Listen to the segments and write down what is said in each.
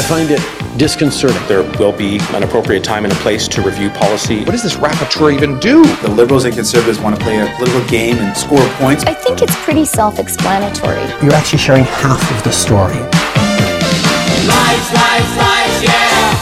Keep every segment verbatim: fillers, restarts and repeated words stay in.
I find it disconcerting. There will be an appropriate time and a place to review policy. What does this rapporteur even do? The Liberals and Conservatives want to play a political game and score points. I think it's pretty self-explanatory. You're actually sharing half of the story. Lies, lies, lies, yeah!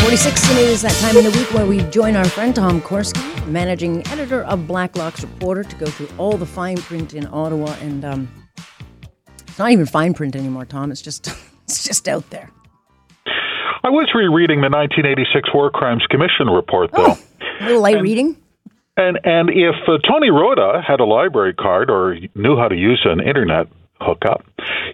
forty-six, and it is that time in the week where we join our friend Tom Korski, managing editor of Blacklock's Reporter, to go through all the fine print in Ottawa. And um, it's not even fine print anymore, Tom. It's just it's just out there. I was rereading the nineteen eighty-six War Crimes Commission report, though. Oh, a little light and, reading. And and if uh, Tony Rota had a library card or knew how to use an internet hookup,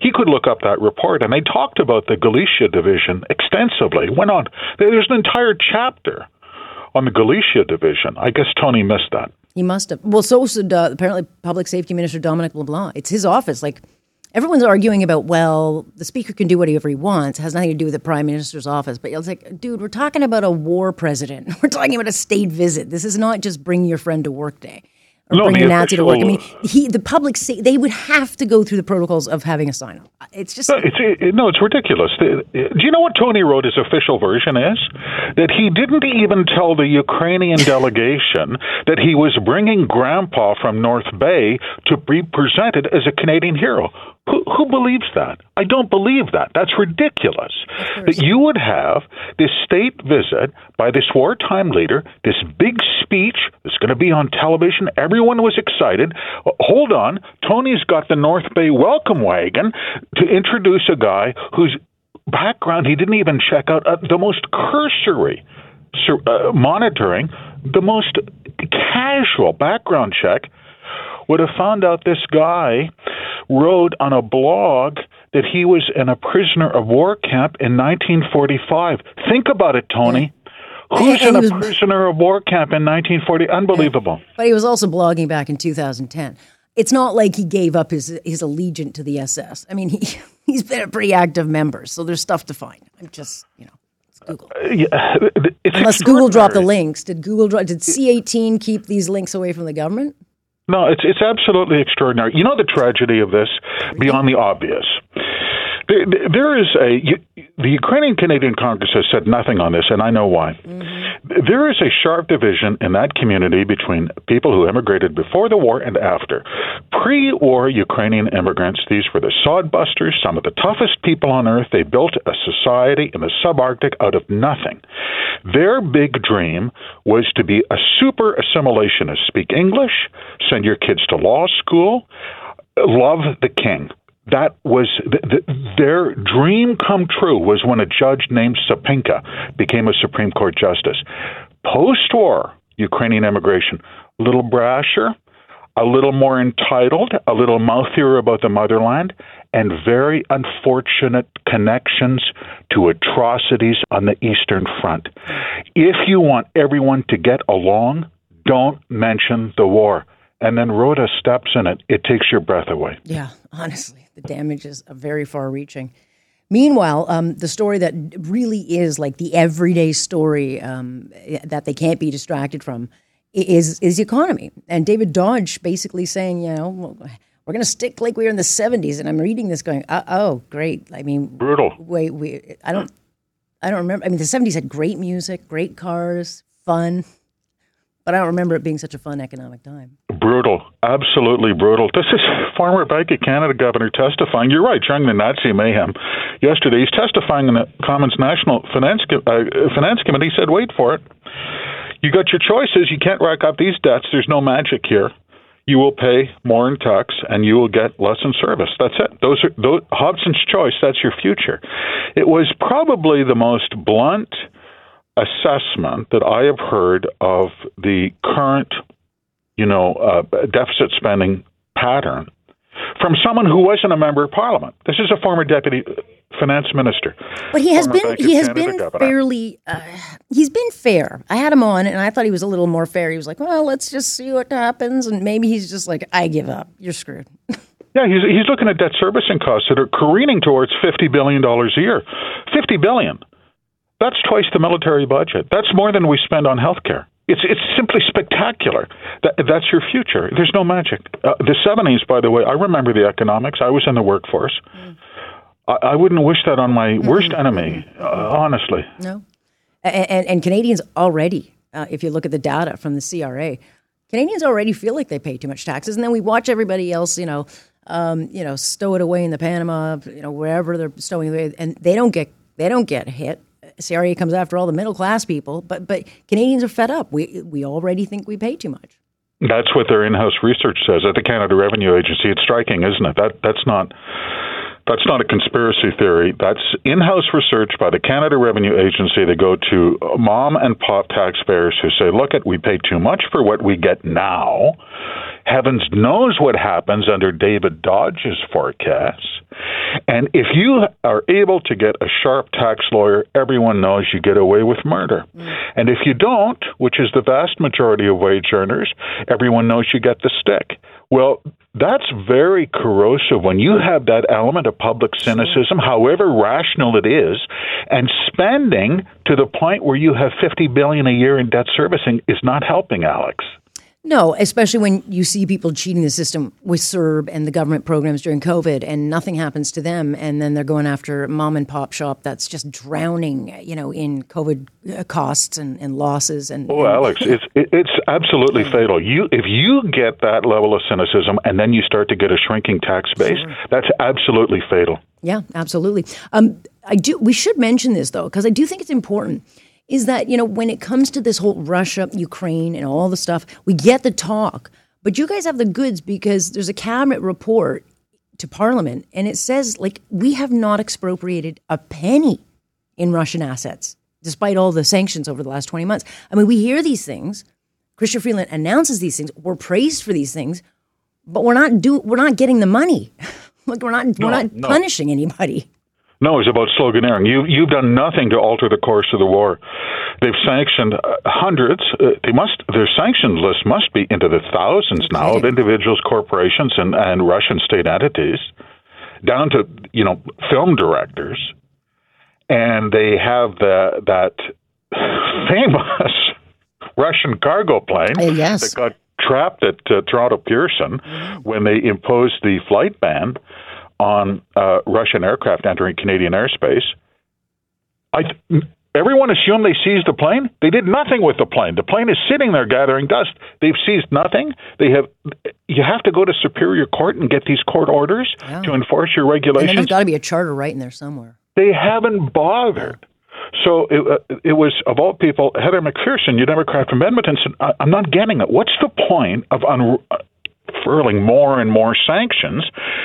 he could look up that report, and they talked about the Galicia Division extensively. Went on. There's an entire chapter on the Galicia Division. I guess Tony missed that. He must have. Well, so should uh, apparently Public Safety Minister Dominic LeBlanc. It's his office. Like, everyone's arguing about, well, the speaker can do whatever he wants. It has nothing to do with the prime minister's office. But it's like, dude, we're talking about a war president. We're talking about a state visit. This is not just bring your friend to work day. Or no, bringing Nazi to work. I mean, he, the public, say, they would have to go through the protocols of having a sign-off. It's just... No, it's, it, no, it's ridiculous. Do you know what Tony Rota's official version is? That he didn't even tell the Ukrainian delegation that he was bringing Grandpa from North Bay to be presented as a Canadian hero. Who, who believes that? I don't believe that. That's ridiculous. That you would have this state visit by this wartime leader, this big speech that's going to be on television. Everyone was excited. Hold on. Tony's got the North Bay welcome wagon to introduce a guy whose background he didn't even check out. Uh, the most cursory uh, monitoring, the most casual background check would have found out this guy wrote on a blog that he was in a prisoner of war camp in nineteen forty-five. Think about it, Tony. Who's in a prisoner of war camp in nineteen forty? Unbelievable. But he was also blogging back in two thousand ten. It's not like he gave up his his allegiance to the S S. I mean, he, he's been a pretty active member, so there's stuff to find. I'm just, you know. Google. Uh, yeah, Unless Google dropped the links. Did Google drop, did C eighteen keep these links away from the government? No, it's it's absolutely extraordinary. You know the tragedy of this, beyond the obvious. There, there is a you, the Ukrainian-Canadian Congress has said nothing on this, and I know why. Mm-hmm. There is a sharp division in that community between people who immigrated before the war and after. Pre-war Ukrainian immigrants, these were the sodbusters, some of the toughest people on earth. They built a society in the subarctic out of nothing. Their big dream was to be a super assimilationist. Speak English, send your kids to law school, love the king. That was th- th- their dream come true was when a judge named Sopinka became a Supreme Court justice. Post-war Ukrainian immigration, a little brasher, a little more entitled, a little mouthier about the motherland, and very unfortunate connections to atrocities on the Eastern Front. If you want everyone to get along, don't mention the war. And then Rhoda steps in it. It takes your breath away. Yeah, honestly, the damage is very far-reaching. Meanwhile, um, the story that really is like the everyday story um, that they can't be distracted from is is the economy. And David Dodge basically saying, you know, we're going to stick like we were in the seventies. And I'm reading this going, uh oh, great. I mean, brutal. Wait, we I don't, I don't remember. I mean, the seventies had great music, great cars, fun. But I don't remember it being such a fun economic time. Brutal. Absolutely brutal. This is former Bank of Canada governor testifying. You're right, during the Nazi mayhem yesterday. He's testifying in the Commons National Finance, uh, Finance Committee. He said, wait for it. You got your choices. You can't rack up these debts. There's no magic here. You will pay more in tax and you will get less in service. That's it. Those are those, Hobson's choice. That's your future. It was probably the most blunt assessment that I have heard of the current, you know, uh, deficit spending pattern from someone who wasn't a member of parliament. This is a former deputy finance minister. But he has been he has been fairly uh, he's been fair. I had him on and I thought he was a little more fair. He was like, well, let's just see what happens. And maybe he's just like, I give up. You're screwed. Yeah, he's he's looking at debt servicing costs that are careening towards fifty billion dollars a year. Fifty billion. That's twice the military budget. That's more than we spend on health care. It's it's simply spectacular. That, that's your future. There's no magic. Uh, the seventies, by the way, I remember the economics. I was in the workforce. Mm. I, I wouldn't wish that on my worst enemy, uh, honestly. No. And, and Canadians already, uh, if you look at the data from the C R A, Canadians already feel like they pay too much taxes. And then we watch everybody else, you know, um, you know, stow it away in the Panama, you know, wherever they're stowing away. And they don't get they don't get hit. C R A comes after all the middle class people, but but Canadians are fed up. We we already think we pay too much. That's what their in-house research says at the Canada Revenue Agency. It's striking, isn't it? That that's not that's not a conspiracy theory. That's in-house research by the Canada Revenue Agency. They go to mom and pop taxpayers who say, "Look, at we pay too much for what we get now. Heavens knows what happens under David Dodge's forecasts." And if you are able to get a sharp tax lawyer, everyone knows you get away with murder. Mm. And if you don't, which is the vast majority of wage earners, everyone knows you get the stick. Well, that's very corrosive when you have that element of public cynicism, however rational it is, and spending to the point where you have fifty billion dollars a year in debt servicing is not helping, Alex. No, especially when you see people cheating the system with CERB and the government programs during COVID and nothing happens to them. And then they're going after mom and pop shop that's just drowning, you know, in COVID costs and, and losses. And, oh, and Alex, it's it's absolutely fatal. You If you get that level of cynicism and then you start to get a shrinking tax base, sure. That's absolutely fatal. Yeah, absolutely. Um, I do. We should mention this, though, because I do think it's important. Is that, you know, when it comes to this whole Russia, Ukraine, and all the stuff, we get the talk, but you guys have the goods because there's a cabinet report to Parliament, and it says, like, we have not expropriated a penny in Russian assets, despite all the sanctions over the last twenty months. I mean, we hear these things. Christian Freeland announces these things. We're praised for these things, but we're not do we're not getting the money. Like, we're not we're no, not no. punishing anybody. No, it's about sloganeering. You, you've done nothing to alter the course of the war. They've sanctioned uh, hundreds. Uh, they must. Their sanctions list must be into the thousands now of individuals, corporations, and, and Russian state entities, down to, you know, film directors. And they have the, that famous Russian cargo plane uh, yes. that got trapped at uh, Toronto Pearson when they imposed the flight ban on uh, Russian aircraft entering Canadian airspace. I, everyone assumed they seized the plane. They did nothing with the plane. The plane is sitting there gathering dust. They've seized nothing. They have. You have to go to Superior Court and get these court orders yeah. to enforce your regulations. And there's got to be a charter right in there somewhere. They haven't bothered. So it, uh, it was, of all people, Heather McPherson, you Democrat from Edmonton, said, I, I'm not getting it. What's the point of un- furling more and more sanctions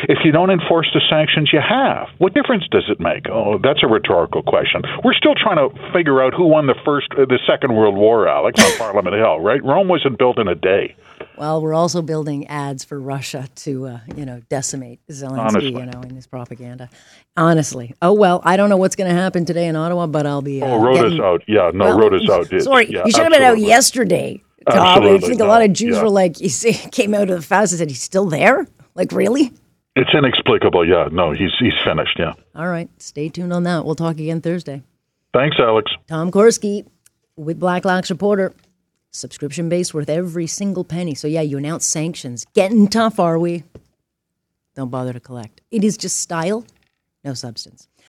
if you don't enforce the sanctions you have? What difference does it make? Oh, that's a rhetorical question. We're still trying to figure out who won the first, uh, the Second World War, Alex, on Parliament Hill, right? Rome wasn't built in a day. Well, we're also building ads for Russia to, uh, you know, decimate Zelensky, Honestly. you know, in his propaganda. Honestly. Oh, well, I don't know what's going to happen today in Ottawa, but I'll be... Uh, oh, Rota's getting... out. Yeah, no, well, Rota's out. It, sorry, yeah, you should absolutely. have been out yesterday. Tom, I think no. a lot of Jews yeah. were like, he came out of the fast and said, he's still there? Like, really? It's inexplicable, yeah. No, he's he's finished, yeah. All right. Stay tuned on that. We'll talk again Thursday. Thanks, Alex. Tom Korski with Blacklock's Reporter. Subscription-based, worth every single penny. So, yeah, you announce sanctions. Getting tough, are we? Don't bother to collect. It is just style, no substance.